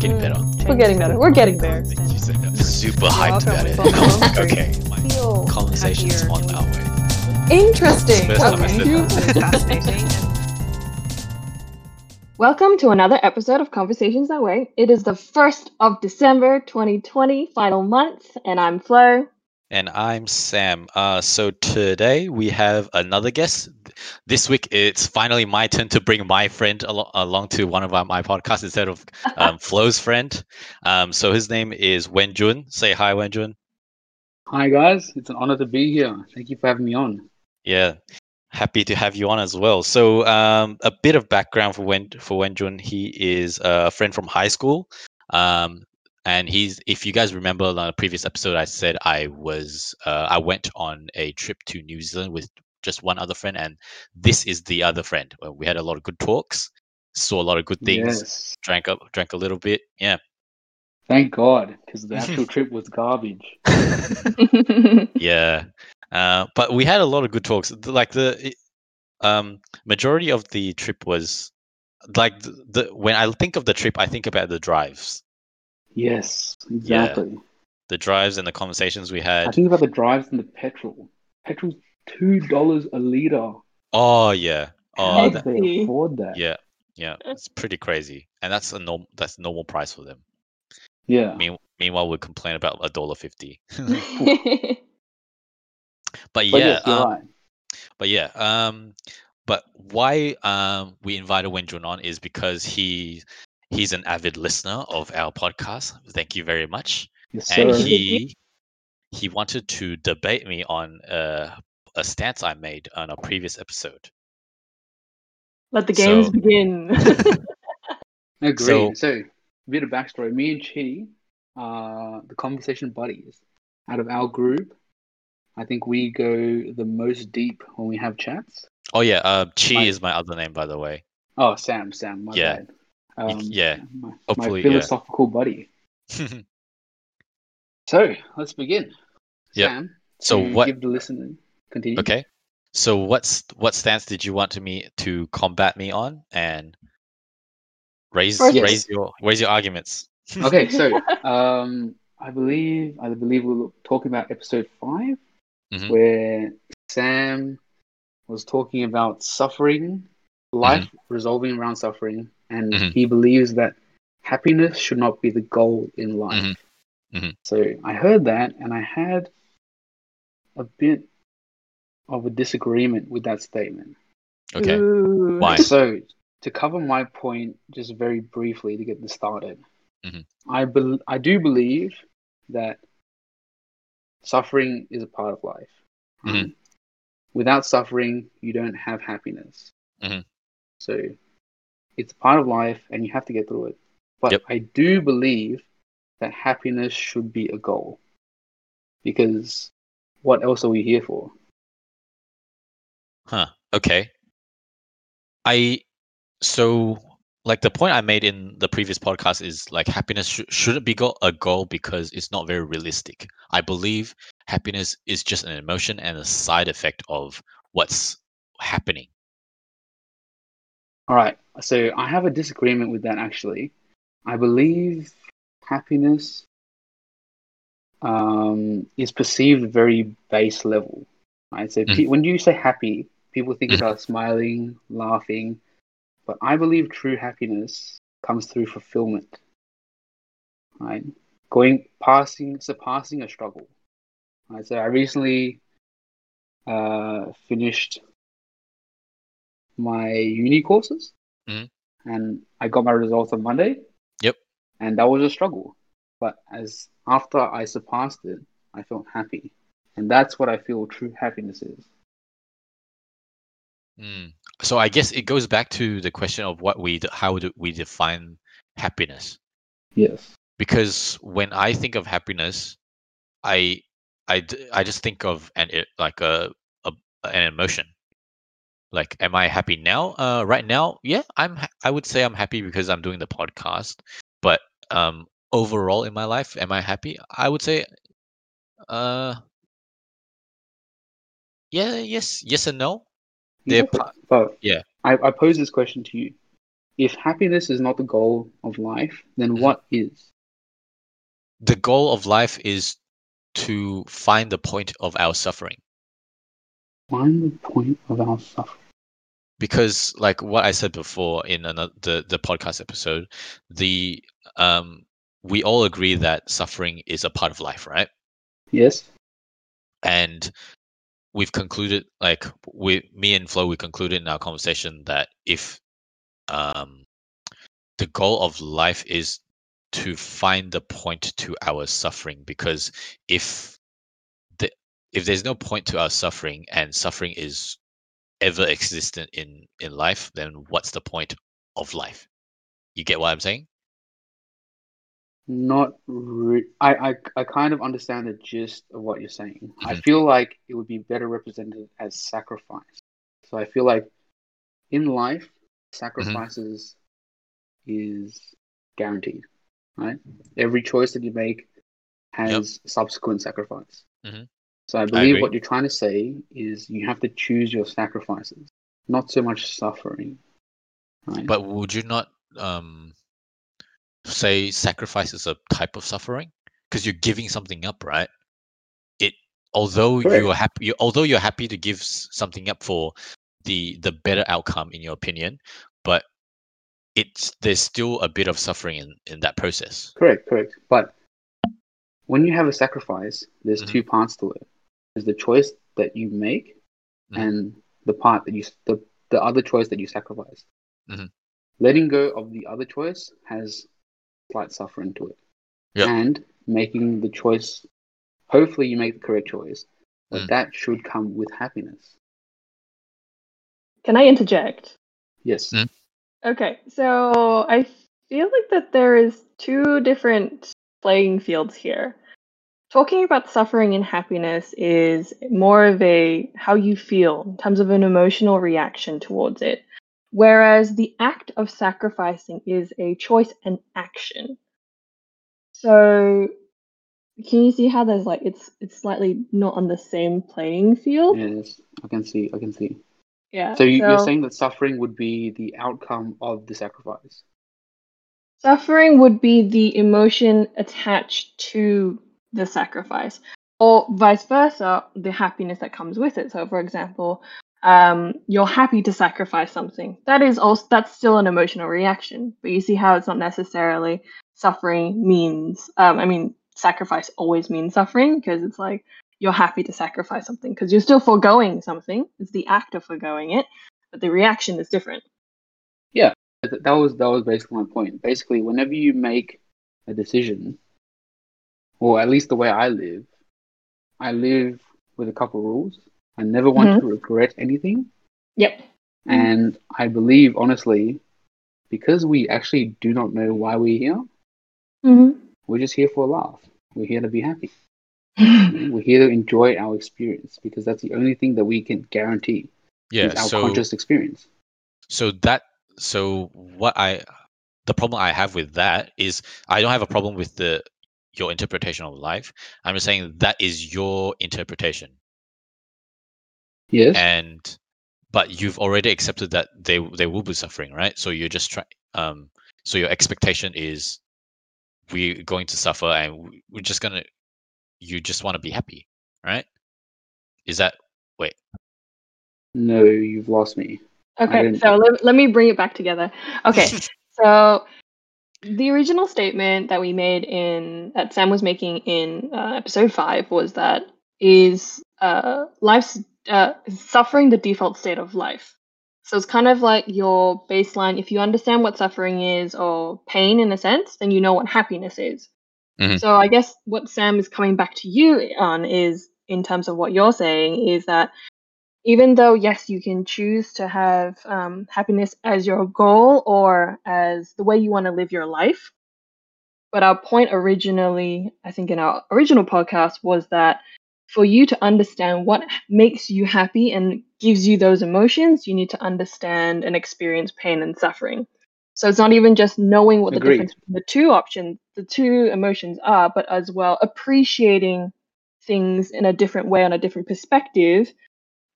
getting better. We're getting better. Thank you so much. Super hyped about it. Okay. Conversations on our way. Interesting. Welcome to another episode of Conversations That Way. It is the 1st of December, 2020, final month, and I'm Fleur. And I'm Sam. So today we have another guest. This week, it's finally my turn to bring my friend along to one of my podcasts instead of Flo's friend. So his name is Wenjun. Say hi, Wenjun. Hi, guys. It's an honor to be here. Thank you for having me on. Yeah. Happy to have you on as well. So a bit of background for Wenjun. He is a friend from high school. And if you guys remember on a previous episode, I said I went on a trip to New Zealand with just one other friend, and this is the other friend. We had a lot of good talks, saw a lot of good things, yes. drank a little bit. Yeah. Thank God, because the actual trip was garbage. Yeah. But we had a lot of good talks. Like the majority of the trip was like when I think of the trip, I think about the drives. Yes, exactly. Yeah. The drives and the conversations we had. I think about the drives and the petrol. Petrol's $2 a liter. Oh yeah. Oh, how can they afford that? Yeah, yeah. It's pretty crazy, and that's normal price for them. Yeah. Meanwhile, we complain about $1.50. But why we invited Wenjun on is because He's an avid listener of our podcast. Thank you very much. Yes, and sir. He wanted to debate me on a stance I made on a previous episode. Let the games begin. Agree. So, a bit of backstory. Me and Qi are the conversation buddies. Out of our group, I think we go the most deep when we have chats. Oh, yeah. Qi is my other name, by the way. Oh, Sam. My bad. My philosophical buddy. So let's begin. Yeah. Sam, give the listener. Continue. Okay. So what stance did you want me to combat me on and raise your arguments? Okay. So I believe we were talking about episode 5, where Sam was talking about suffering, life resolving around suffering. And he believes that happiness should not be the goal in life. Mm-hmm. Mm-hmm. So I heard that, and I had a bit of a disagreement with that statement. Okay. Ooh. Why? So to cover my point just very briefly to get this started, I do believe that suffering is a part of life. Mm-hmm. Without suffering, you don't have happiness. Mm-hmm. So it's part of life, and you have to get through it. But I do believe that happiness should be a goal, because what else are we here for? Huh. Okay. Like the point I made in the previous podcast is like happiness shouldn't be a goal because it's not very realistic. I believe happiness is just an emotion and a side effect of what's happening. All right, so I have a disagreement with that, actually. I believe happiness is perceived at a very base level. Right? So when you say happy, people think about smiling, laughing. But I believe true happiness comes through fulfillment. Right? Surpassing a struggle. Right? So I recently finished my uni courses, and I got my results on Monday. Yep. And that was a struggle, but after I surpassed it, I felt happy, and that's what I feel true happiness is. So I guess it goes back to the question of how do we define happiness? Yes. Because when I think of happiness, I just think of an emotion. Like, am I happy now? Right now, yeah, I would say I'm happy because I'm doing the podcast. But overall in my life, am I happy? I would say, yes and no. Yes and no. I pose this question to you: if happiness is not the goal of life, then what is? The goal of life is to find the point of our suffering. Find the point of our suffering. Because, like what I said before in another, the podcast episode, we all agree that suffering is a part of life, right? Yes. And we've concluded, like me and Flo, we concluded in our conversation that if the goal of life is to find the point to our suffering, because if there's no point to our suffering and suffering is ever existent in life, then what's the point of life? You get what I'm saying? I kind of understand the gist of what you're saying. Mm-hmm. I feel like it would be better represented as sacrifice. So I feel like in life, sacrifices is guaranteed, right? Every choice that you make has subsequent sacrifice. Mm-hmm. So I believe what you're trying to say is you have to choose your sacrifices, not so much suffering. Right? But would you not say sacrifice is a type of suffering? Because you're giving something up, right? Although you're happy to give something up for the better outcome, in your opinion, but there's still a bit of suffering in that process. Correct. But when you have a sacrifice, there's two parts to it. There's the choice that you make and the part that the other choice that you sacrifice. Mm-hmm. Letting go of the other choice has slight suffering to it. Yep. And making the choice, hopefully you make the correct choice, but that should come with happiness. Can I interject? Yes. Mm. Okay, so I feel like that there is two different playing fields here. Talking about suffering and happiness is more of a how you feel in terms of an emotional reaction towards it. Whereas the act of sacrificing is a choice and action. So can you see how there's like it's slightly not on the same playing field? Yes, I can see. Yeah. So you're saying that suffering would be the outcome of the sacrifice? Suffering would be the emotion attached to the sacrifice, or vice versa, the happiness that comes with it. So, for example, you're happy to sacrifice something. That's still an emotional reaction, but you see how it's not necessarily suffering means. Sacrifice always means suffering, because it's like you're happy to sacrifice something because you're still foregoing something. It's the act of foregoing it, but the reaction is different. Yeah. That was basically my point. Basically, whenever you make a decision, or at least the way I live with a couple of rules. I never want to regret anything. Yep. And I believe, honestly, because we actually do not know why we're here, we're just here for a laugh. We're here to be happy. We're here to enjoy our experience, because that's the only thing that we can guarantee is our conscious experience. So the problem I have with that is I don't have a problem with your interpretation of life. I'm just saying that is your interpretation. Yes. But you've already accepted that they will be suffering, right? So you're just so your expectation is we're going to suffer, and we're just gonna. You just want to be happy, right? Is that wait? No, you've lost me. Okay, so let me bring it back together. Okay, so the original statement that we made that Sam was making in episode 5 was that is life's suffering the default state of life. So it's kind of like your baseline. If you understand what suffering is, or pain in a sense, then you know what happiness is. Mm-hmm. So I guess what Sam is coming back to you on is, in terms of what you're saying, is that even though, yes, you can choose to have happiness as your goal or as the way you want to live your life, but our point originally, I think in our original podcast, was that for you to understand what makes you happy and gives you those emotions, you need to understand and experience pain and suffering. So it's not even just knowing what the difference between the two options, the two emotions are, but as well appreciating things in a different way, on a different perspective,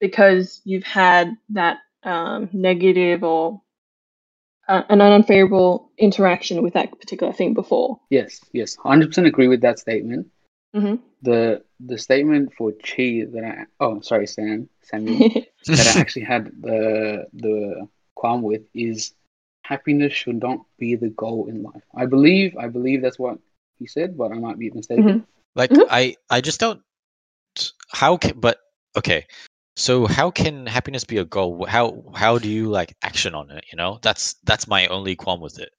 because you've had that negative or an unfavorable interaction with that particular thing before. Yes, 100% agree with that statement. Mm-hmm. The statement for Qi that Samuel, that I actually had the qualm with is happiness should not be the goal in life. I believe that's what he said, but I might be mistaken. Mm-hmm. I just don't. So how can happiness be a goal? How do you action on it? You know, that's my only qualm with it.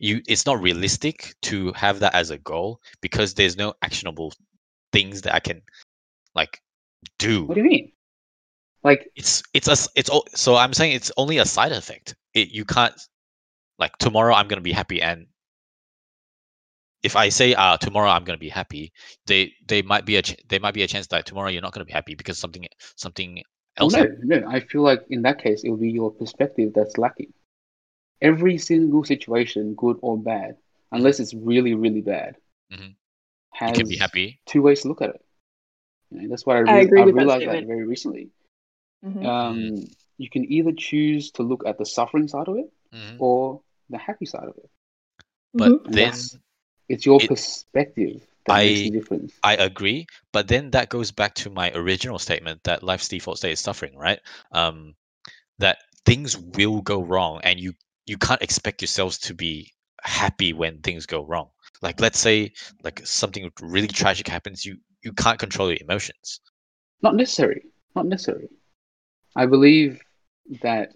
It's not realistic to have that as a goal because there's no actionable things that I can do. What do you mean? So I'm saying it's only a side effect. You can't tomorrow I'm gonna be happy, and if I say tomorrow I'm gonna be happy, there might be a chance that tomorrow you're not gonna be happy because something else. No, I feel like in that case it will be your perspective that's lacking. Every single situation, good or bad, unless it's really, really bad, mm-hmm. has you can be happy. Two ways to look at it. You know, that's what I realized that very recently. Mm-hmm. You can either choose to look at the suffering side of it mm-hmm. or the happy side of it. But mm-hmm. then it's your perspective that makes the difference. I agree, but then that goes back to my original statement that life's default state is suffering, right? That things will go wrong, and you can't expect yourselves to be happy when things go wrong. Let's say something really tragic happens, you can't control your emotions. Not necessary. I believe that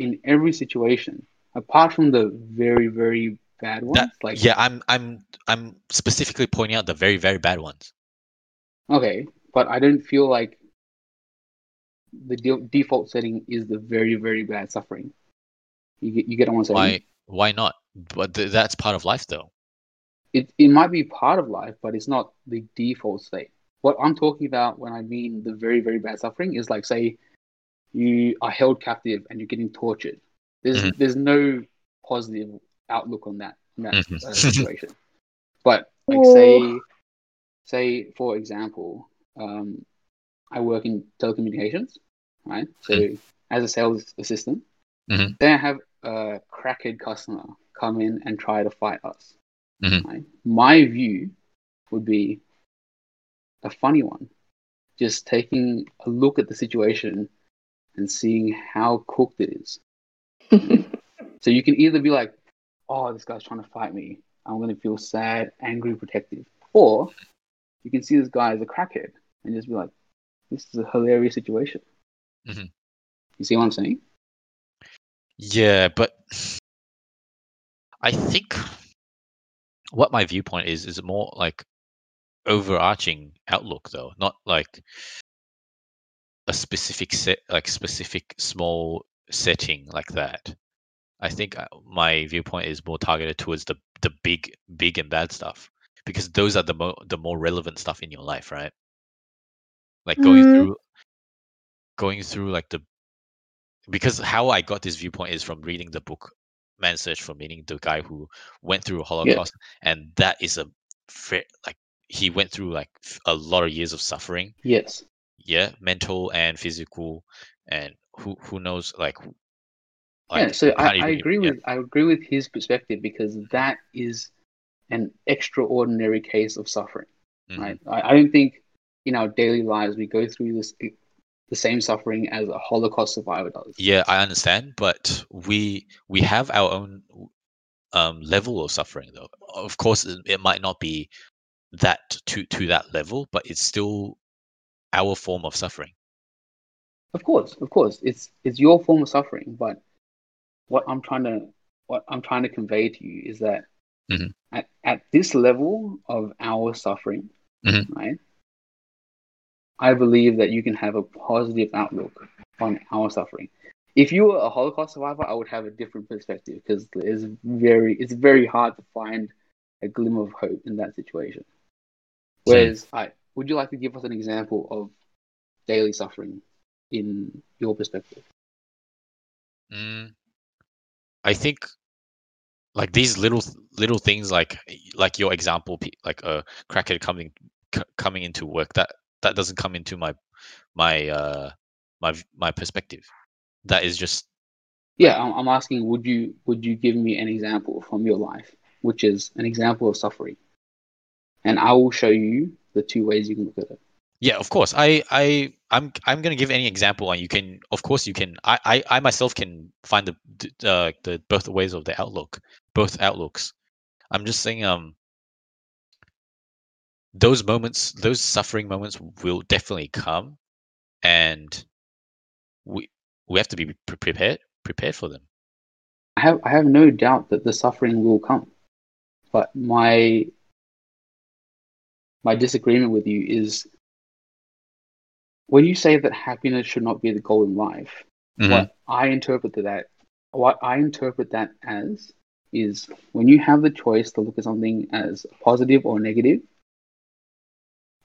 in every situation, apart from the very, very bad ones, I'm specifically pointing out the very, very bad ones. Okay, but I don't feel like the default setting is the very, very bad suffering. You get what I'm saying? Why not? But that's part of life, though. It might be part of life, but it's not the default state. What I'm talking about when I mean the very, very bad suffering is say you are held captive and you're getting tortured. There's no positive outlook on that mm-hmm. Situation. But say for example, I work in telecommunications, right? So mm-hmm. as a sales assistant, mm-hmm. then I have a crackhead customer come in and try to fight us. Mm-hmm. Right? My view would be a funny one, just taking a look at the situation and seeing how cooked it is. So you can either be like, oh, this guy's trying to fight me. I'm going to feel sad, angry, protective. Or you can see this guy as a crackhead and just be like, this is a hilarious situation. Mm-hmm. You see what I'm saying? Yeah, but I think what my viewpoint is more overarching outlook, though, not a specific set, specific small setting like that. I think my viewpoint is more targeted towards the big and bad stuff because those are the more relevant stuff in your life, right? Going through because how I got this viewpoint is from reading the book Man's Search for Meaning, the guy who went through a Holocaust, and that is he went through a lot of years of suffering. Yes. Yeah, mental and physical, and who knows so I agree with his perspective because that is an extraordinary case of suffering. Mm-hmm. Right? I don't think in our daily lives we go through the same suffering as a Holocaust survivor does. Yeah, I understand, but we have our own level of suffering, though. Of course, it might not be that to that level, but it's still our form of suffering. Of course, it's your form of suffering. But what I'm trying to convey to you is that mm-hmm. at this level of our suffering, mm-hmm. right? I believe that you can have a positive outlook on our suffering. If you were a Holocaust survivor, I would have a different perspective because it's very hard to find a glimmer of hope in that situation. Whereas, would you like to give us an example of daily suffering in your perspective? I think these little things, like your example, like a crackhead coming into work that doesn't come into my perspective. That is just yeah, I'm asking, would you give me an example from your life, which is an example of suffering? And I will show you the two ways you can look at it. Yeah, of course. I'm going to give any example, and you can, of course, you can. I myself can find the both ways of the outlook, both outlooks. I'm just saying, those moments, those suffering moments, will definitely come, and we have to be prepared for them. I have no doubt that the suffering will come, but my disagreement with you is, when you say that happiness should not be the goal in life, mm-hmm. what I interpret that as is, when you have the choice to look at something as positive or negative,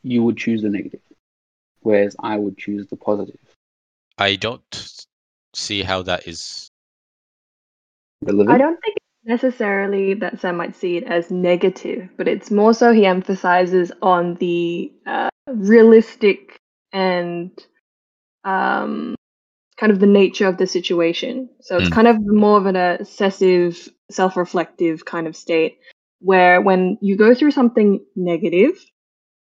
you would choose the negative, whereas I would choose the positive. I don't see how that is relevant. I don't think necessarily that Sam might see it as negative, but it's more so he emphasizes on the realistic and kind of the nature of the situation. So it's kind of more of an obsessive, self-reflective kind of state, where when you go through something negative,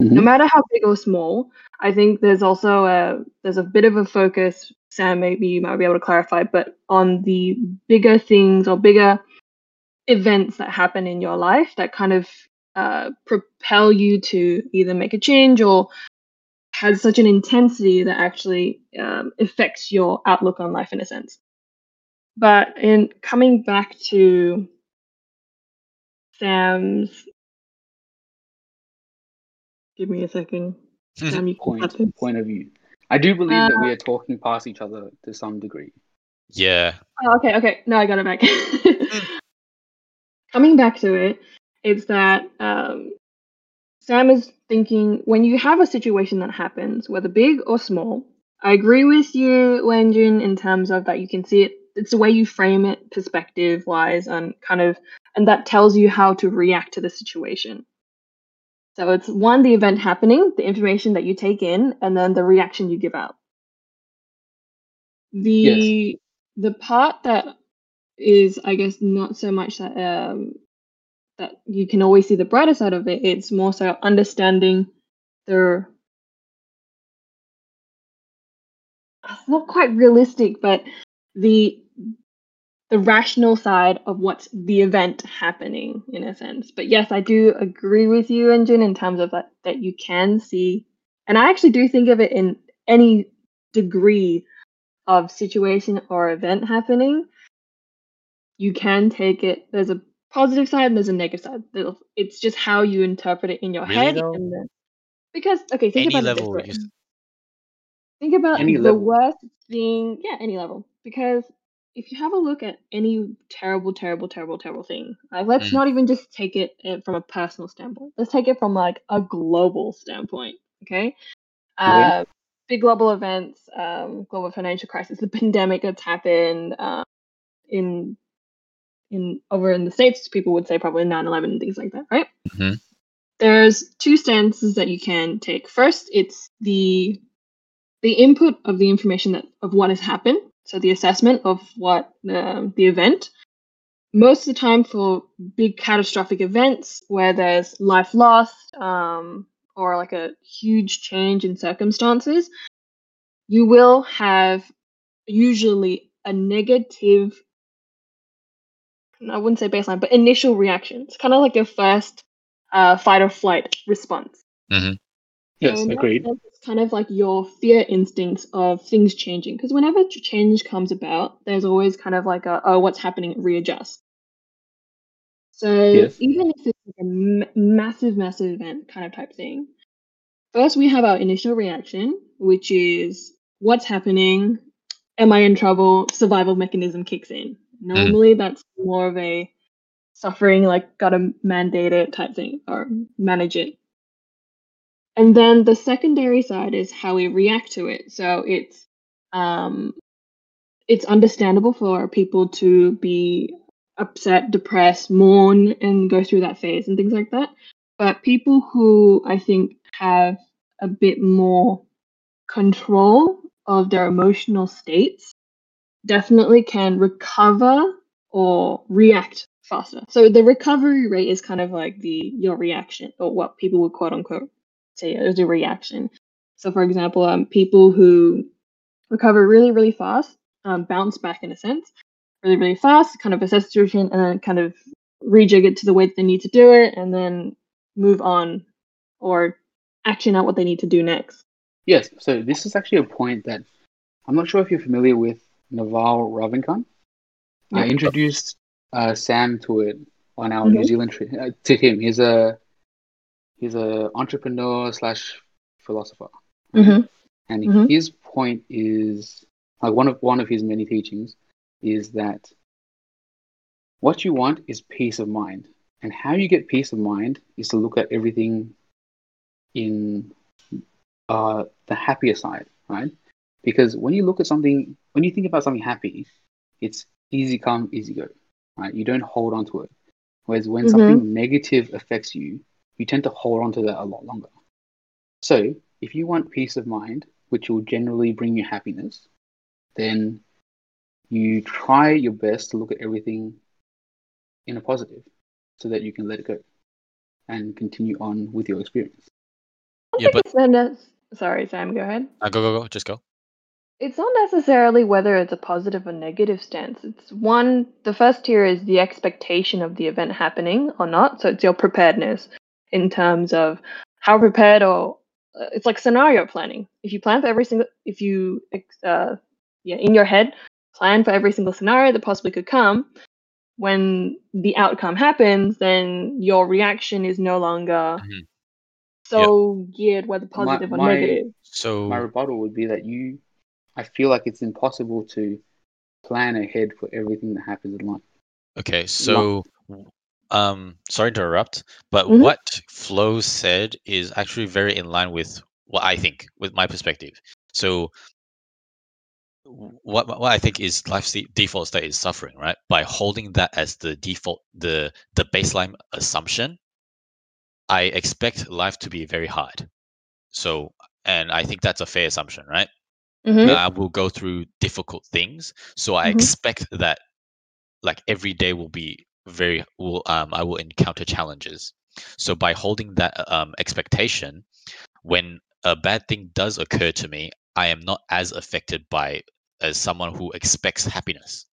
mm-hmm. no matter how big or small, I think there's also there's a bit of a focus, Sam, maybe you might be able to clarify, but on the bigger things or bigger events that happen in your life that kind of propel you to either make a change or has such an intensity that actually affects your outlook on life in a sense. But in coming back to Sam's, give me a second, Sam, you point of view. I do believe that we are talking past each other to some degree. Yeah. Oh, okay. No, I got it back. Coming back to it, it's that Sam is thinking, when you have a situation that happens, whether big or small, I agree with you, Wenjun, in terms of that you can see it. It's the way you frame it, perspective-wise, and kind of, and that tells you how to react to the situation. So it's one, the event happening, the information that you take in, and then the reaction you give out. The part that is, I guess, not so much that that you can always see the brighter side of it. It's more so understanding the, not quite realistic, but the rational side of what's the event happening in a sense. But yes, I do agree with you, Engine, in terms of that you can see. And I actually do think of it in any degree of situation or event happening. You can take it. There's a positive side and there's a negative side. It's just how you interpret it in your head. And think about the worst thing. Yeah, any level. Because if you have a look at any terrible thing, like, let's not even just take it from a personal standpoint. Let's take it from like a global standpoint. Okay. Yeah. Big global events, global financial crisis, the pandemic that's happened in over in the States, people would say probably 9/11 and things like that, right? Mm-hmm. There's two stances that you can take. First, it's the input of the information of what has happened, so the assessment of what the event. Most of the time for big catastrophic events where there's life lost or like a huge change in circumstances, you will have usually a negative, I wouldn't say baseline, but initial reaction. It's kind of like your first fight or flight response. Mm-hmm. Yes, agreed. It's kind of like your fear instincts of things changing. Because whenever change comes about, there's always kind of like what's happening, readjust. So even if it's a massive event kind of type thing, first we have our initial reaction, which is what's happening, am I in trouble, survival mechanism kicks in. Normally, that's more of a suffering, like, gotta mandate it type thing or manage it. And then the secondary side is how we react to it. So it's understandable for people to be upset, depressed, mourn, and go through that phase and things like that. But people who I think have a bit more control of their emotional states definitely can recover or react faster. So the recovery rate is kind of like your reaction, or what people would quote unquote say is a reaction. So for example, people who recover really, really fast, bounce back in a sense, really, really fast, kind of assess the situation and then kind of rejig it to the way that they need to do it and then move on or action out what they need to do next. Yes. So this is actually a point that I'm not sure if you're familiar with Naval Ravikant. Yeah. I introduced Sam to it on our New Zealand trip. To him, he's a entrepreneur / philosopher, and his point is like one of his many teachings is that what you want is peace of mind, and how you get peace of mind is to look at everything in the happier side, right? Because when you look at something, when you think about something happy, it's easy come, easy go, right? You don't hold on to it. Whereas when something negative affects you, you tend to hold on to that a lot longer. So if you want peace of mind, which will generally bring you happiness, then you try your best to look at everything in a positive so that you can let it go and continue on with your experience. Yeah, but... Sorry, Sam, go ahead. Go. Just go. It's not necessarily whether it's a positive or negative stance. It's the first tier is the expectation of the event happening or not. So it's your preparedness in terms of how prepared or it's like scenario planning. If you plan for in your head, plan for every single scenario that possibly could come, when the outcome happens, then your reaction is no longer... geared whether positive or negative. So my rebuttal would be that I feel like it's impossible to plan ahead for everything that happens in life. Okay, so sorry to interrupt, but what Flo said is actually very in line with what I think, with my perspective. So what I think is life's default state is suffering, right? By holding that as the default, the baseline assumption, I expect life to be very hard. So, and I think that's a fair assumption, right? That I will go through difficult things. So I expect that like every day will be I will encounter challenges. So by holding that expectation, when a bad thing does occur to me, I am not as affected by as someone who expects happiness.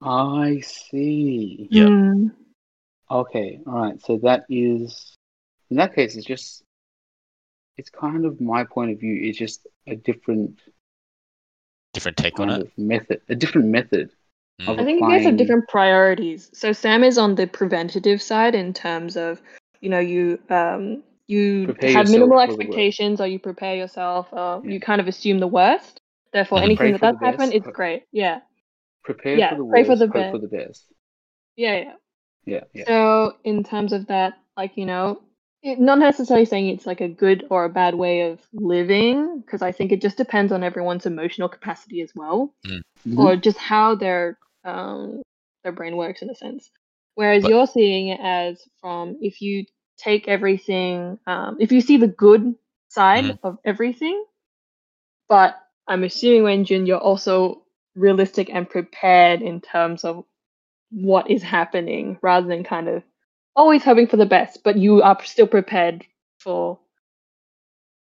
I see. Yeah. Mm. Okay. All right. So that is... In that case, it's kind of my point of view. It's just a different take on it. A different method. I think you guys have different priorities. So Sam is on the preventative side in terms of, you have minimal expectations, or you prepare yourself, or you kind of assume the worst. Therefore, anything that does happen, it's great. Yeah. Prepare for the worst. Hope for the best. Yeah. So in terms of that, not necessarily saying it's like a good or a bad way of living, because I think it just depends on everyone's emotional capacity as well, or just how their brain works in a sense. Whereas you're seeing it as from if you take everything, if you see the good side of everything, but I'm assuming, Wenjun, you're also realistic and prepared in terms of what is happening rather than kind of always hoping for the best, but you are still prepared for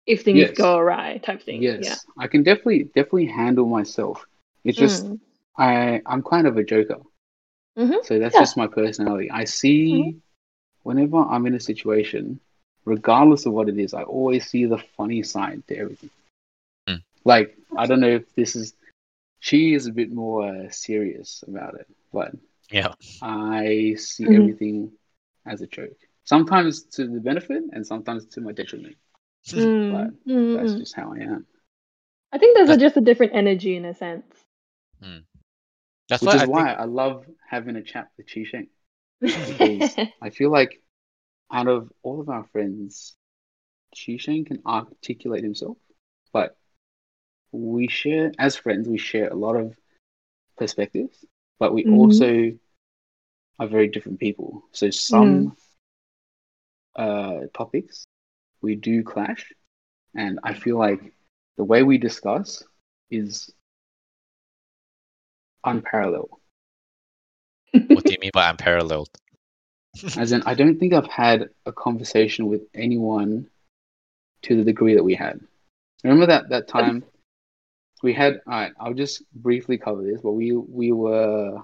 if things go awry type thing. Yes, yeah. I can definitely handle myself. It's just I'm kind of a joker. So that's just my personality. I see whenever I'm in a situation, regardless of what it is, I always see the funny side to everything. Like, I don't know if she is a bit more serious about it, but I see everything as a joke, sometimes to the benefit and sometimes to my detriment, but that's just how I am. I think those are just a different energy in a sense. That's why I love having a chat with Qisheng, because I feel like out of all of our friends, Qisheng can articulate himself, but as friends we share a lot of perspectives, but we also are very different people. So some topics we do clash, and I feel like the way we discuss is unparalleled. What do you mean by unparalleled? As in, I don't think I've had a conversation with anyone to the degree that we had. Remember that time we had... All right, I'll just briefly cover this, but we were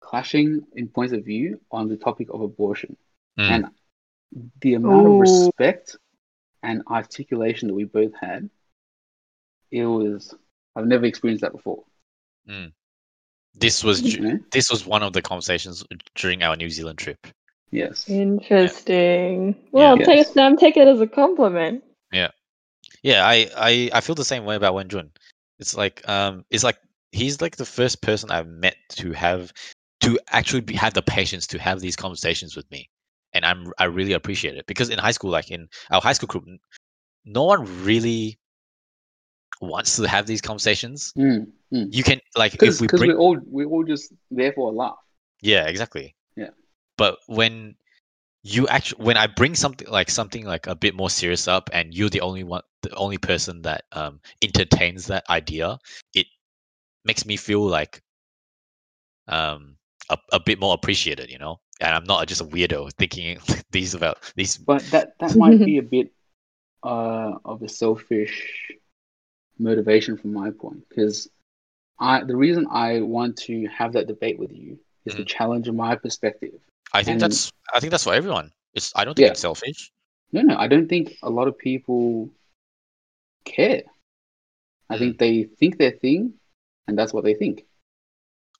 clashing in points of view on the topic of abortion. Mm. And the amount of respect and articulation that we both had, it was... I've never experienced that before. Mm. This was one of the conversations during our New Zealand trip. Yes. Interesting. Yeah. Well, yeah. Take it as a compliment. Yeah. Yeah, I feel the same way about Wenjun. It's like he's like the first person I've met to have the patience to have these conversations with me, and I really appreciate it, because in high school, like in our high school group, no one really wants to have these conversations. You can, like, if we bring... we're all just there for a laugh. Yeah, exactly. Yeah. But when I bring something like a bit more serious up, and you're the only person that entertains that idea, it makes me feel like a bit more appreciated, you know. And I'm not just a weirdo thinking these about these. But that might be a bit of a selfish motivation from my point, because the reason I want to have that debate with you is to challenge my perspective. I think that's for everyone. I don't think it's selfish. No, I don't think a lot of people care. I think they think their thing, and that's what they think.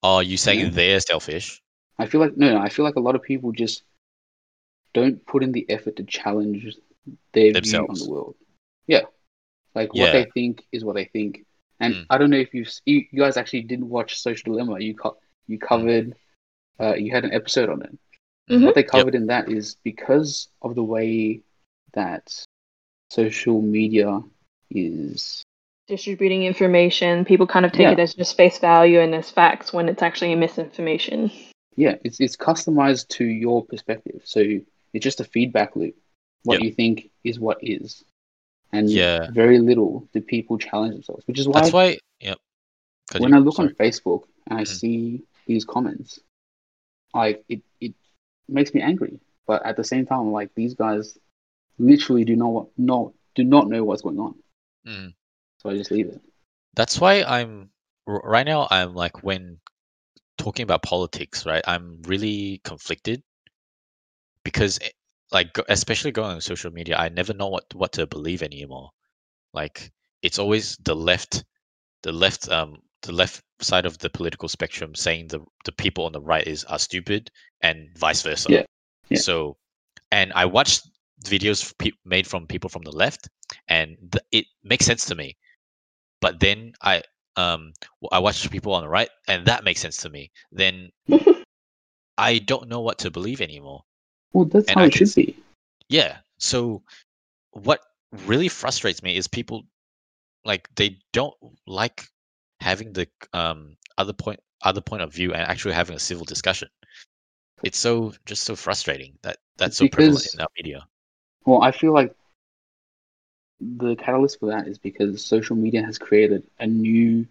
Are you saying they're selfish? I feel like I feel like a lot of people just don't put in the effort to challenge their view on the world. Yeah, what they think is what they think. And I don't know if you guys actually did watch Social Dilemma. You covered. You had an episode on it. Mm-hmm. What they covered in that is, because of the way that social media is distributing information, people kind of take it as just face value and as facts, when it's actually misinformation. Yeah, it's customized to your perspective. So it's just a feedback loop. What you think is what is. And very little do people challenge themselves, which is why... That's why... Yep. When I look on Facebook and I see these comments, like, it makes me angry, but at the same time, like, these guys literally do not know what's going on. Mm. So I just leave it. That's why right now I'm like, when talking about politics, right, I'm really conflicted, because like, especially going on social media, I never know what to believe anymore. Like, it's always the left side of the political spectrum saying the people on the right are stupid, and vice versa. Yeah. Yeah. So, and I watched videos made from people from the left, and it makes sense to me. But then I watched people on the right, and that makes sense to me. Then I don't know what to believe anymore. Well, that's how it should be. Yeah. So what really frustrates me is people, like, they don't like having the other point of view and actually having a civil discussion. It's so frustrating that's so prevalent in our media. Well, I feel like the catalyst for that is because social media has created a new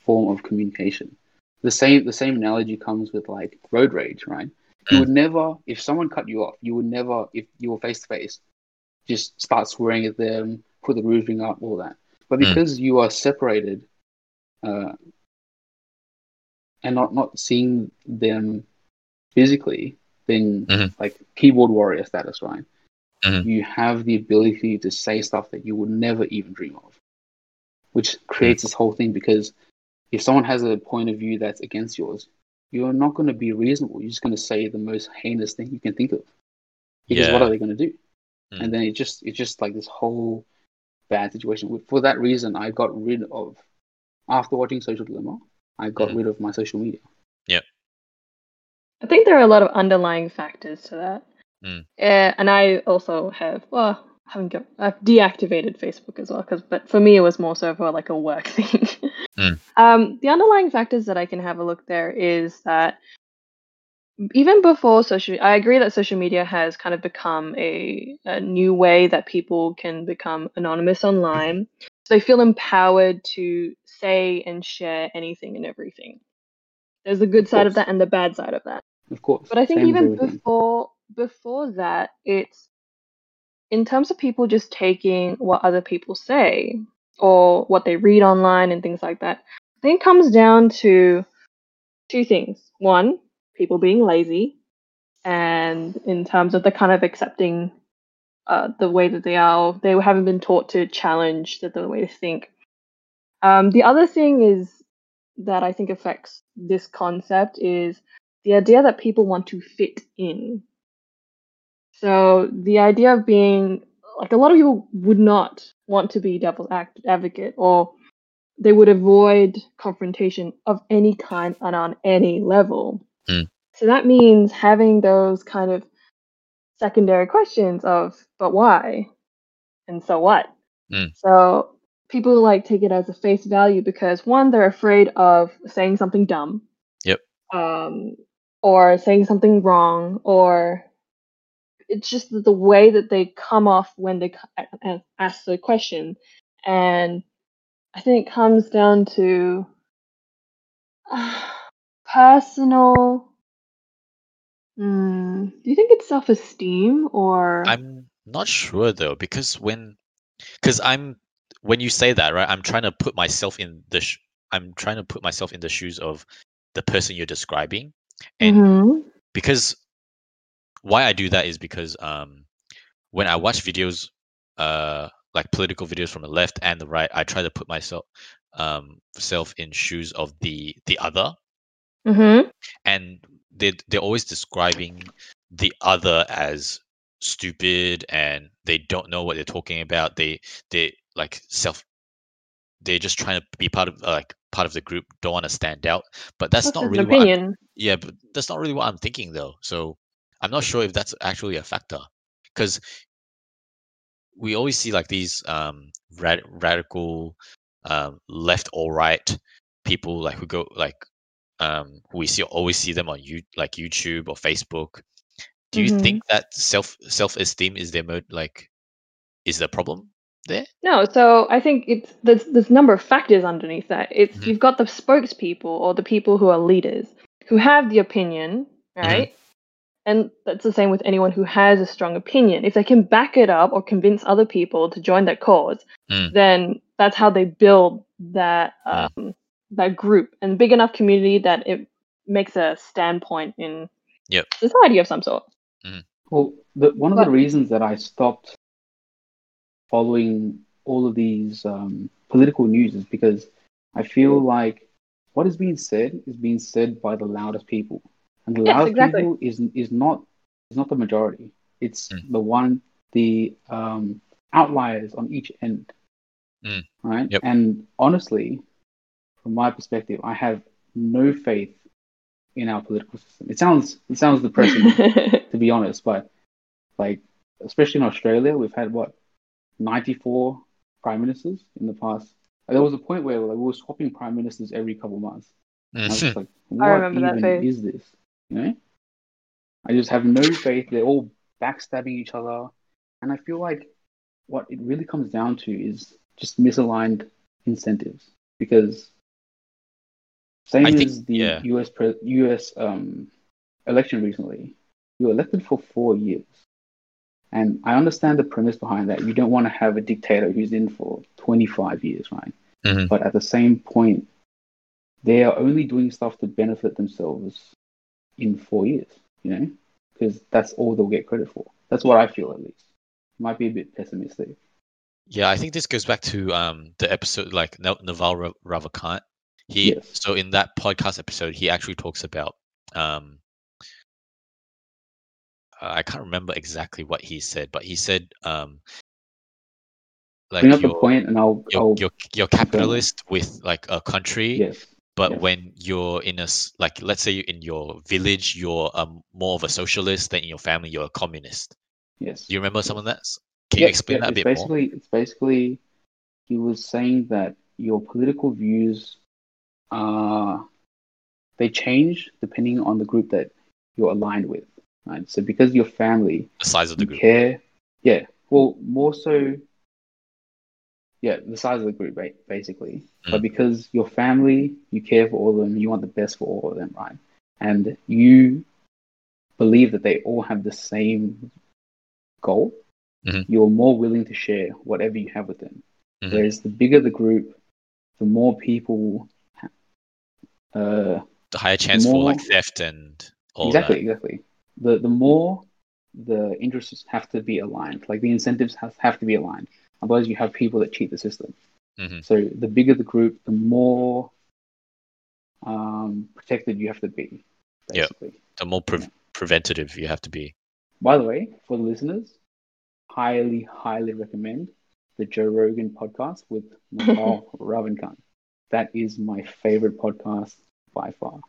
form of communication. The same analogy comes with, like, road rage, right? You would never, if someone cut you off, you would never, if you were face to face, just start swearing at them, put the roofing up, all that. But because you are separated, and not seeing them physically, then like keyboard warrior status, right? Mm-hmm. You have the ability to say stuff that you would never even dream of, which creates this whole thing, because if someone has a point of view that's against yours, you're not going to be reasonable. You're just going to say the most heinous thing you can think of, because what are they going to do? Mm. And then it's just like this whole bad situation. For that reason, I got rid of... After watching Social Dilemma, I got rid of my social media. Yeah. I think there are a lot of underlying factors to that. Mm. And I also I've deactivated Facebook as well, but for me it was more so for like a work thing. The underlying factors that I can have a look there is that even before I agree that social media has kind of become a new way that people can become anonymous online. So they feel empowered to say and share anything and everything. There's the good side of that and the bad side of that. Of course. But I think even before that, it's in terms of people just taking what other people say or what they read online and things like that. I think it comes down to two things. One, people being lazy, and in terms of the kind of accepting the way that they are, or they haven't been taught to challenge the way to think. The other thing is that I think affects this concept is the idea that people want to fit in. So the idea of being, like, a lot of people would not want to be devil's advocate, or they would avoid confrontation of any kind and on any level. Mm. So that means having those kind of secondary questions of, but why? And so what? Mm. So people like take it as a face value because, one, they're afraid of saying something dumb. Yep. Or saying something wrong, or it's just the way that they come off when they ask the question. And I think it comes down to personal. Do you think it's self-esteem or? I'm not sure though, because when you say that, right, I'm trying to put myself in the shoes of the person you're describing, and mm-hmm. because why I do that is because when I watch videos, like political videos from the left and the right, I try to put myself self in shoes of the other, mm-hmm. and they're always describing the other as stupid, and they don't know what they're talking about. They're just trying to be part of the group, don't want to stand out. But that's not really but that's not really what I'm thinking though. So I'm not sure if that's actually a factor, because we always see like these radical left or right people, like who go like we always see them on YouTube or Facebook. Do you mm-hmm. think that self-esteem is their mode? Like, is the problem there? No. So I think it's there's a number of factors underneath that. It's mm-hmm. you've got the spokespeople or the people who are leaders who have the opinion, right? Mm-hmm. And that's the same with anyone who has a strong opinion. If they can back it up or convince other people to join that cause, then that's how they build that that group and big enough community that it makes a standpoint in society of some sort. Mm. Well, one of the reasons that I stopped following all of these political news is because I feel like what is being said by the loudest people. And the loudest people is not the majority. It's the outliers on each end, right? Yep. And honestly, from my perspective, I have no faith in our political system. It sounds depressing, to be honest, but like, especially in Australia, we've had 94 prime ministers in the past. And there was a point where we were swapping prime ministers every couple months. And I was just like, what even is this? You know, I just have no faith. They're all backstabbing each other, and I feel like what it really comes down to is just misaligned incentives. Because as the U.S. election recently, you were elected for 4 years, and I understand the premise behind that. You don't want to have a dictator who's in for 25 years, right? Mm-hmm. But at the same point, they are only doing stuff to benefit themselves in 4 years, you know, because that's all they'll get credit for. That's what I feel, at least. Might be a bit pessimistic. Yeah, I think this goes back to the episode, like Naval Ravikant. So in that podcast episode, he actually talks about I can't remember exactly what he said, but he said like you're capitalist with like a country. Yes. But when you're in a, like, let's say in your village, you're more of a socialist, than in your family, you're a communist. Yes. Do you remember some of that? Can you explain that a bit more? It's basically, he was saying that your political views, they change depending on the group that you're aligned with, right? So because your family... The size of the group. Care, yeah. Well, more so the size of the group, right, basically. Mm. But because your family, you care for all of them, you want the best for all of them, right? And you believe that they all have the same goal, mm-hmm. you're more willing to share whatever you have with them. Mm-hmm. Whereas the bigger the group, the more people... the higher chance for like theft and all that. Exactly. The more the interests have to be aligned, like the incentives have to be aligned. Otherwise, you have people that cheat the system. Mm-hmm. So the bigger the group, the more protected you have to be, basically. Yeah, the more preventative you have to be. By the way, for the listeners, highly recommend the Joe Rogan podcast with Naval Ravikant. That is my favorite podcast by far.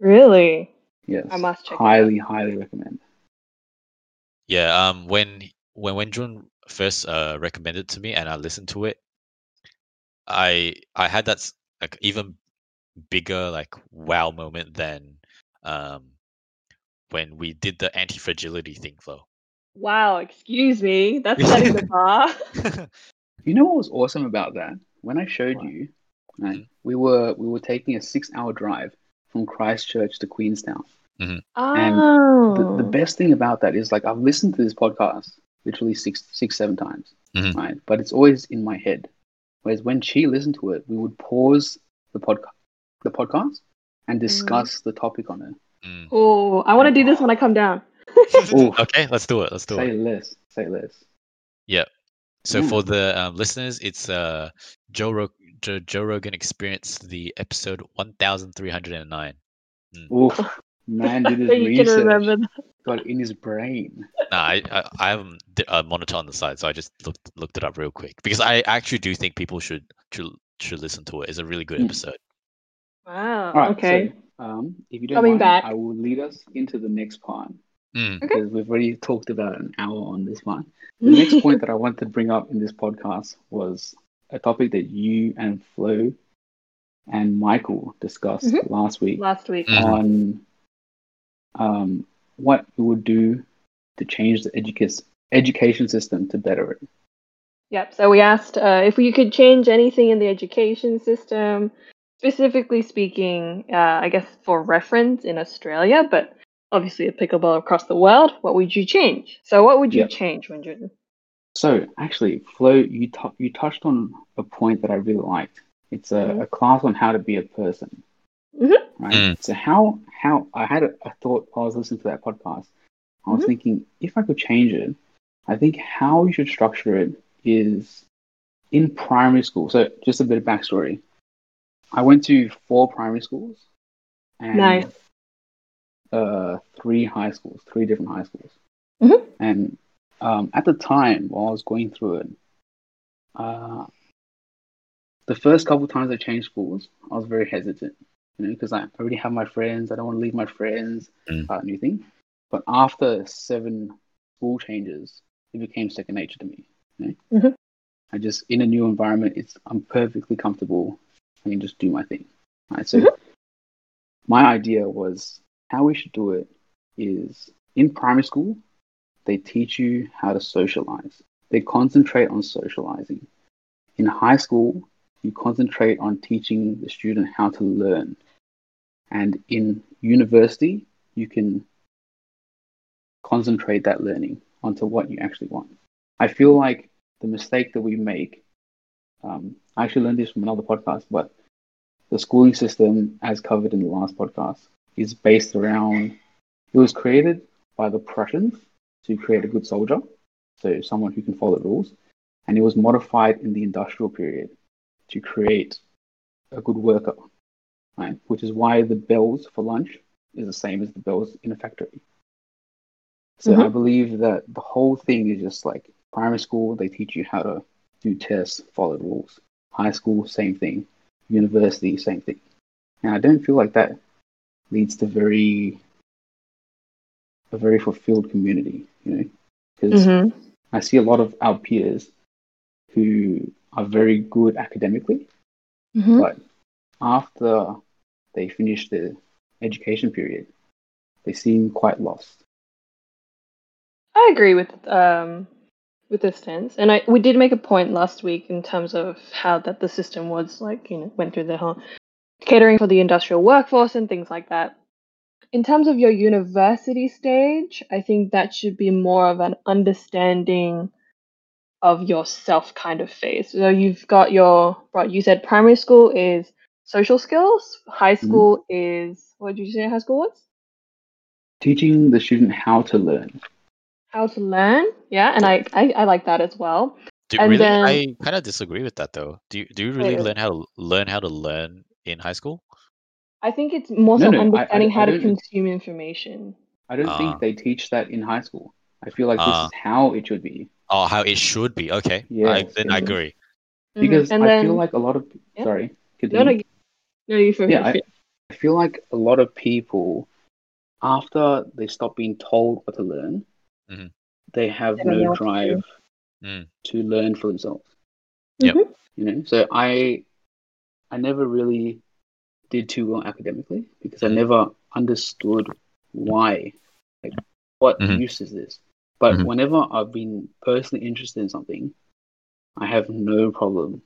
Really? Yes. I must check it out. Highly recommend. Yeah, when Wenjun first recommended it to me and I listened to it, I had that like even bigger like wow moment than when we did the anti-fragility thing, Flo. Wow, excuse me, that's setting the bar. You know what was awesome about that? When I showed you, right, mm-hmm. we were taking a 6-hour drive from Christchurch to Queenstown. Mm-hmm. Oh. And the best thing about that is, like, I've listened to this podcast literally 6-7 times, mm-hmm. right? But it's always in my head. Whereas when Qi listened to it, we would pause the podcast and discuss the topic on it. Mm. Oh, I want to do this when I come down. Okay, let's do it. Say less. Yeah. So for the listeners, it's Joe Rogan Experience, the episode 1309. Mm. Oof. Man did his research, got in his brain. Nah, I have a monitor on the side, so I just looked it up real quick because I actually do think people should listen to it. It's a really good episode. Wow. Right, okay. So, if you don't mind, I will lead us into the next part because we've already talked about an hour on this one. The next point that I wanted to bring up in this podcast was a topic that you and Flo and Michael discussed last week on. What you would do to change the education system to better it. Yep. So we asked if we could change anything in the education system, specifically speaking, I guess for reference in Australia, but obviously applicable across the world. What would you change? So what would you change, Wenjun? So actually, Flo, you touched on a point that I really liked. It's a class on how to be a person. Mm-hmm. Right. Mm. So how I had a thought while I was listening to that podcast. I was thinking if I could change it, I think how you should structure it is in primary school. So just a bit of backstory. I went to 4 primary schools and 3 different high schools. Mm-hmm. And at the time while I was going through it, the first couple of times I changed schools, I was very hesitant. You know, because I already have my friends. I don't want to leave my friends. New thing. But after 7 school changes, it became second nature to me. You know? I just in a new environment. I'm perfectly comfortable. I can just do my thing. Right. So my idea was how we should do it is in primary school. They teach you how to socialize. They concentrate on socializing. In high school, you concentrate on teaching the student how to learn. And in university, you can concentrate that learning onto what you actually want. I feel like the mistake that we make, I actually learned this from another podcast, but the schooling system, as covered in the last podcast, is based around, it was created by the Prussians to create a good soldier, so someone who can follow the rules, and it was modified in the industrial period to create a good worker, right? Which is why the bells for lunch is the same as the bells in a factory. So I believe that the whole thing is just like primary school, they teach you how to do tests, follow the rules. High school, same thing. University, same thing. And I don't feel like that leads to a very fulfilled community, you know? Because I see a lot of our peers who are very good academically, but after they finish their education period, they seem quite lost. I agree with with this tense. And we did make a point last week in terms of how that the system was like, you know, went through the whole catering for the industrial workforce and things like that. In terms of your university stage, I think that should be more of an understanding of yourself kind of phase. So you've got your, right, you said primary school is social skills, high school is, what did you say high school was? Teaching the student how to learn. How to learn, yeah, and I like that as well. I kind of disagree with that though. Do you really learn how to learn in high school? I think it's more understanding how to consume information. I don't think they teach that in high school. I feel like this is how it should be. Oh, how it should be. Okay. Yeah, I agree. Because I feel like a lot of... Yeah. Sorry. Continue. No, you forgot. Yeah, I feel like a lot of people, after they stop being told what to learn, they have no drive to learn for themselves. Yeah. You know, so I never really did too well academically because I never understood why. Like, what use is this? But whenever I've been personally interested in something, I have no problem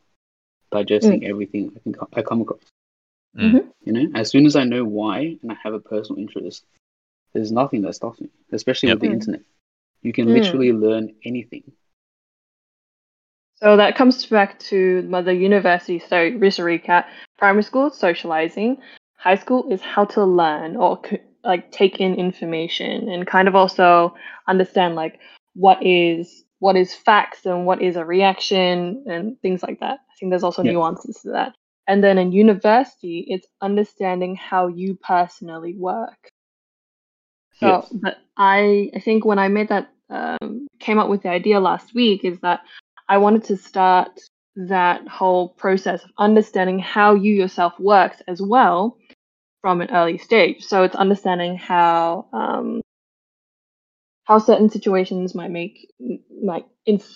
digesting everything I come across. You know, as soon as I know why and I have a personal interest, there's nothing that stops me, especially with the internet. You can literally learn anything. So that comes back to the university. So just to recap, primary school, socializing. High school is how to learn or like take in information and kind of also understand like what is facts and what is a reaction and things like that. I think there's also nuances to that. And then in university, it's understanding how you personally work. So but I think when I made that, came up with the idea last week is that I wanted to start that whole process of understanding how you yourself works as well from an early stage. So it's understanding how certain situations might make, what's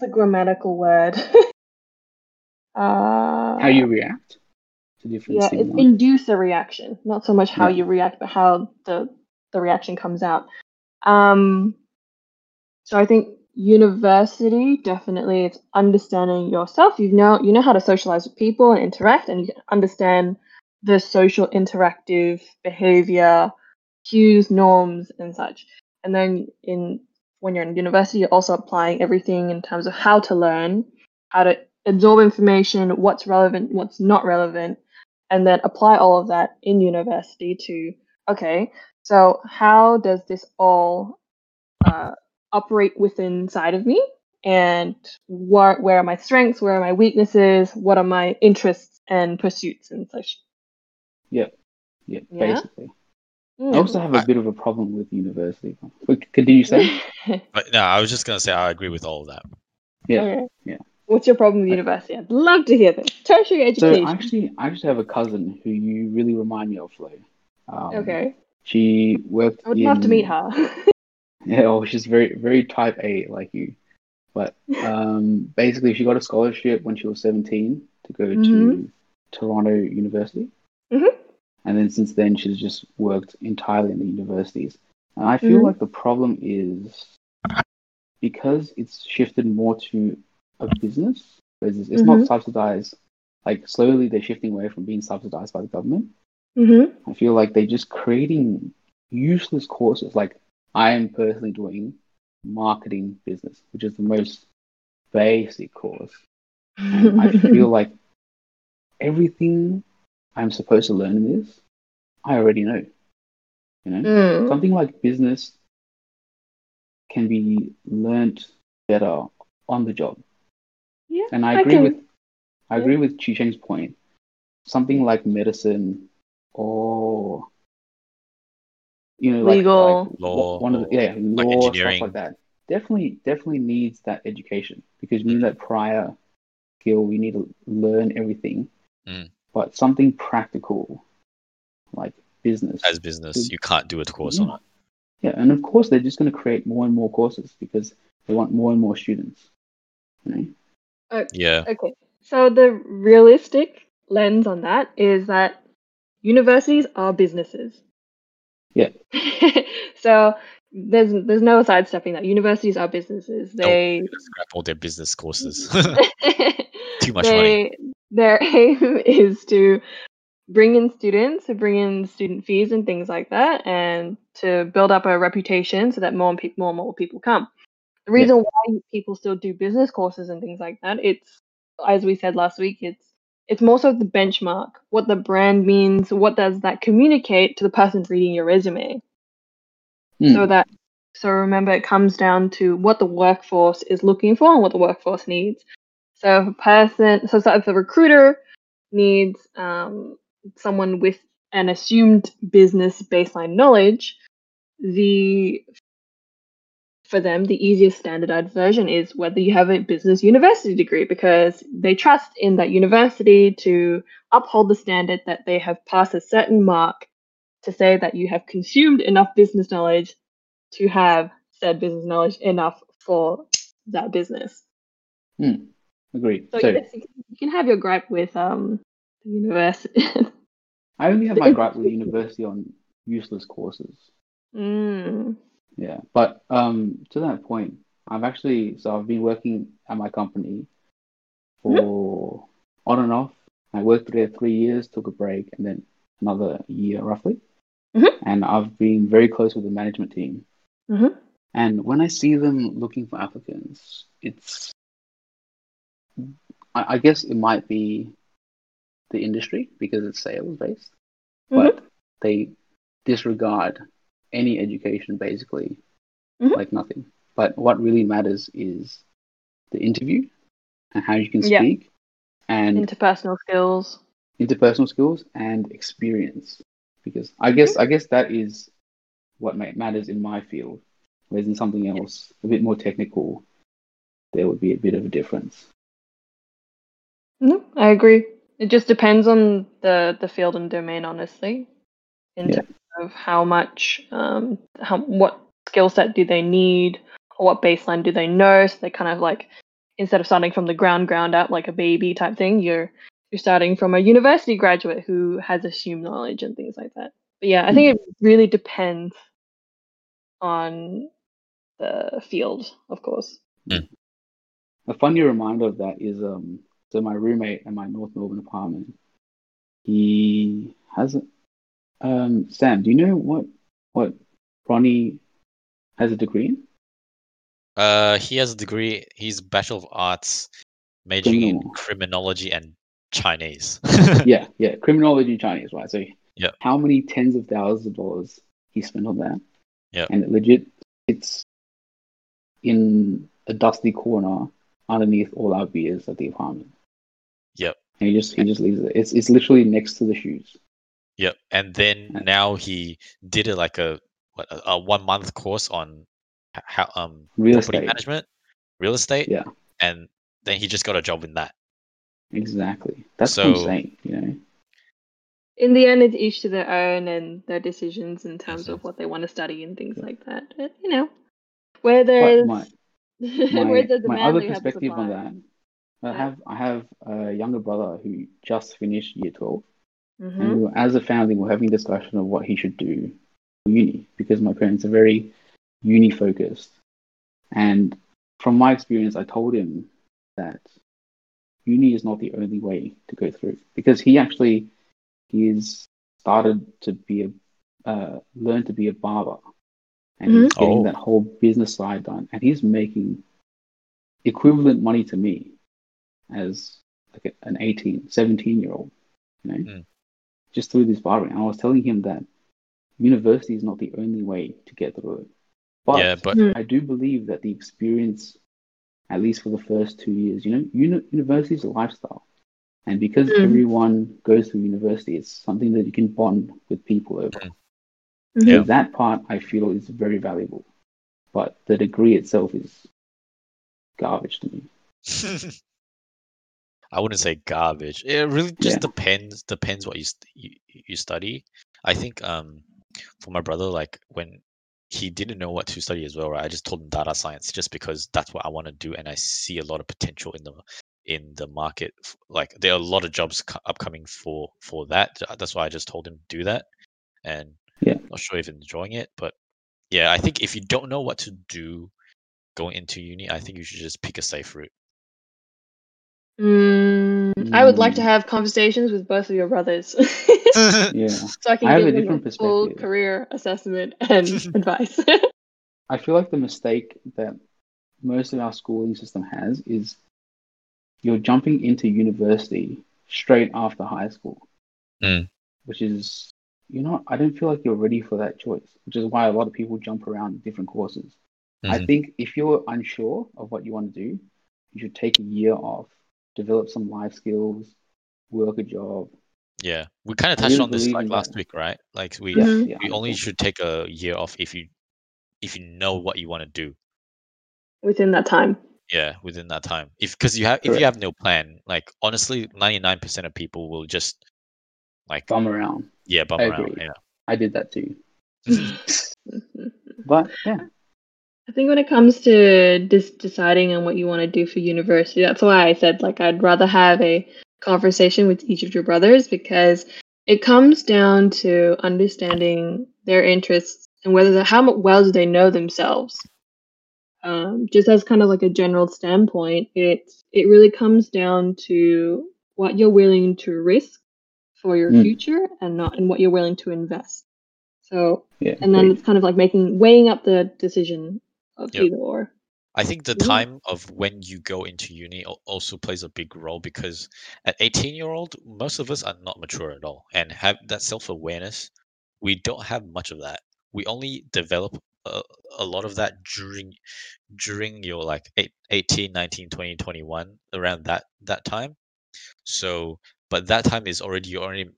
the grammatical word? How you react to different things. Yeah, induce a reaction. Not so much how you react, but how the reaction comes out. So I think university, definitely it's understanding yourself. You know how to socialize with people and interact, and you understand the social interactive behavior, cues, norms, and such. And then when you're in university, you're also applying everything in terms of how to learn, how to absorb information, what's relevant, what's not relevant, and then apply all of that in university to, okay, so how does this all operate within inside of me, and where are my strengths, where are my weaknesses, what are my interests and pursuits and such. Yeah. Basically. I also have a bit of a problem with university. Could you say? But no, I was just gonna say I agree with all of that. Yeah. Okay. Yeah. What's your problem with university? I'd love to hear this. Tertiary education. So I actually have a cousin who you really remind me of, Fleur. Okay. She worked. I would love to meet her. Yeah, well, she's very, very type A like you. But basically, she got a scholarship when she was 17 to go to Toronto University. And then since then, she's just worked entirely in the universities. And I feel like the problem is because it's shifted more to a business. It's not subsidized. Like, slowly they're shifting away from being subsidized by the government. I feel like they're just creating useless courses. Like, I am personally doing marketing business, which is the most basic course. And I feel like everything I'm supposed to learn in this, I already know. You know, something like business can be learnt better on the job. Yeah, and I agree with Qisheng's point. Something like medicine or legal, like law, law, stuff like that. Definitely needs that education because we need that prior skill. We need to learn everything. But something practical, like business. As business, you can't do a course on it. Yeah, and of course they're just going to create more and more courses because they want more and more students. You know? Yeah. Okay. So the realistic lens on that is that universities are businesses. Yeah. So there's no sidestepping that. Universities are businesses. They scrap all their business courses. Too much money. Their aim is to bring in students, to bring in student fees and things like that, and to build up a reputation so that more and more people come. The reason why people still do business courses and things like that, it's, as we said last week, it's more so the benchmark, what the brand means, what does that communicate to the person reading your resume. So remember, it comes down to what the workforce is looking for and what the workforce needs. So if a recruiter needs someone with an assumed business baseline knowledge, the easiest standardized version is whether you have a business university degree, because they trust in that university to uphold the standard that they have passed a certain mark to say that you have consumed enough business knowledge to have said business knowledge enough for that business. Agreed. So yes, you can have your gripe with the university. I only have my gripe with the university on useless courses. Yeah, but to that point, I've been working at my company for on and off. I worked there 3 years, took a break, and then another year roughly. And I've been very close with the management team. And when I see them looking for applicants, it's, I guess it might be the industry because it's sales based, but they disregard any education basically, like nothing. But what really matters is the interview and how you can speak and interpersonal skills and experience, because I guess that is what matters in my field, whereas in something else a bit more technical there would be a bit of a difference. No, I agree. It just depends on the field and domain, honestly, in terms of how much, what skill set do they need, or what baseline do they know? So they kind of like, instead of starting from the ground up like a baby type thing, you're starting from a university graduate who has assumed knowledge and things like that. But yeah, I think it really depends on the field, of course. A funny reminder of that is so my roommate in my North Melbourne apartment, he has Sam, do you know what Ronnie has a degree in? He has a degree. He's a Bachelor of Arts, majoring in criminology and Chinese. yeah, criminology, Chinese, right? So how many tens of thousands of dollars he spent on that? Yeah, and it's in a dusty corner underneath all our beers at the apartment. Yep. And he just leaves it. It's literally next to the shoes. Yep. And then now he did a 1 month course on how real estate. Yeah. And then he just got a job in that. Exactly. That's so insane. You know. In the end, it's each to their own and their decisions in terms of what they want to study and things like that. But, you know, where there's my other perspective on that. I have a younger brother who just finished year 12. And as a family, we're having a discussion of what he should do for uni, because my parents are very uni-focused. And from my experience, I told him that uni is not the only way to go through, because he's started to be learn to be a barber, and he's getting that whole business side done, and he's making equivalent money to me as like an 18, 17-year-old, you know, just through this barbering. And I was telling him that university is not the only way to get through it. But I do believe that the experience, at least for the first 2 years, you know, university is a lifestyle. And because everyone goes through university, it's something that you can bond with people over. So that part I feel is very valuable. But the degree itself is garbage to me. I wouldn't say garbage. It really just depends what you study. I think for my brother, like when he didn't know what to study as well, right? I just told him data science just because that's what I want to do, and I see a lot of potential in the market. Like there are a lot of jobs upcoming for that. That's why I just told him to do that, and I'm not sure if he's enjoying it, but yeah, I think if you don't know what to do going into uni, I think you should just pick a safe route. I would like to have conversations with both of your brothers. Yeah. So I can give a different perspective. Full career assessment and advice. I feel like the mistake that most of our schooling system has is you're jumping into university straight after high school, which is, I don't feel like you're ready for that choice, which is why a lot of people jump around different courses. Mm-hmm. I think if you're unsure of what you want to do, you should take a year off, develop some life skills, work a job. Yeah, we kind of touched on this last week, right? Like we only should take a year off if you know what you want to do within that time. Yeah, within that time. If you have no plan, like honestly, 99% of people will just like bum around. Yeah, bum around. Yeah, I did that too. But yeah. I think when it comes to deciding on what you want to do for university, that's why I said I'd rather have a conversation with each of your brothers, because it comes down to understanding their interests and whether how well do they know themselves. Just as kind of a general standpoint, it really comes down to what you're willing to risk for your future and what you're willing to invest. So and then it's kind of weighing up the decision. Either or. I think the time of when you go into uni also plays a big role, because at 18-year-old, most of us are not mature at all and have that self-awareness. We don't have much of that. We only develop a lot of that during your 18, 19, 20, 21, around that time. So, but that time is you're already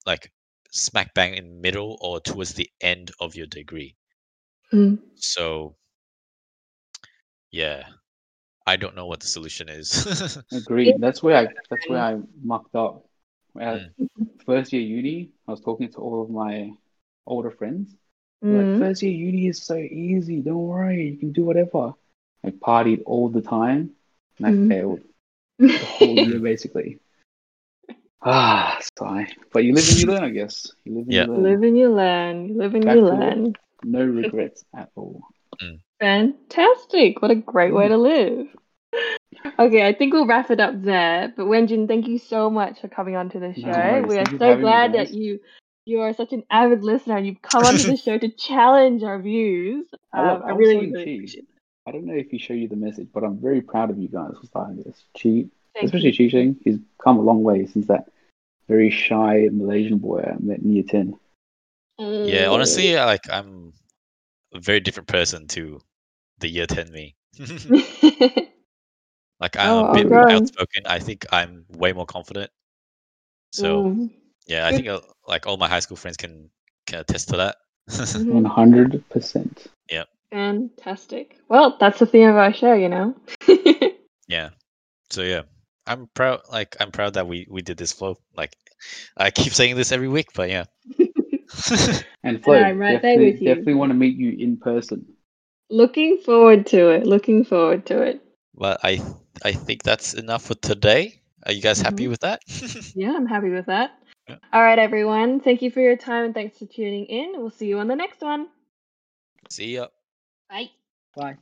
smack bang in the middle or towards the end of your degree. So, yeah, I don't know what the solution is. Agreed. That's where I mucked up. First year uni, I was talking to all of my older friends. First year uni is so easy. Don't worry, you can do whatever. I partied all the time, and I failed the whole year basically. Sigh. But you live and you learn, I guess. You live and you learn. No regrets at all. Fantastic. What a great way to live. Okay, I think we'll wrap it up there. But Wenjun, thank you so much for coming onto the show. We are so glad that you are such an avid listener and you've come onto the show to challenge our views. I really appreciate it. I don't know if he showed you the message, but I'm very proud of you guys for starting this. Qi, especially Qisheng, he's come a long way since that very shy Malaysian boy I met in year 10. Yeah, honestly, I'm a very different person to the year 10 me. I'm a bit more outspoken. I think I'm way more confident. So yeah, I think all my high school friends can attest to that. 100%. Yeah. Fantastic. Well, that's the theme of our show, Yeah. So yeah, I'm proud. I'm proud that we did this flow. I keep saying this every week, but yeah. And Flo, I'm right there with you. Definitely want to meet you in person. Looking forward to it. Well, I think that's enough for today. Are you guys happy with that? Yeah, I'm happy with that. Yeah. All right, everyone. Thank you for your time and thanks for tuning in. We'll see you on the next one. See ya. Bye. Bye.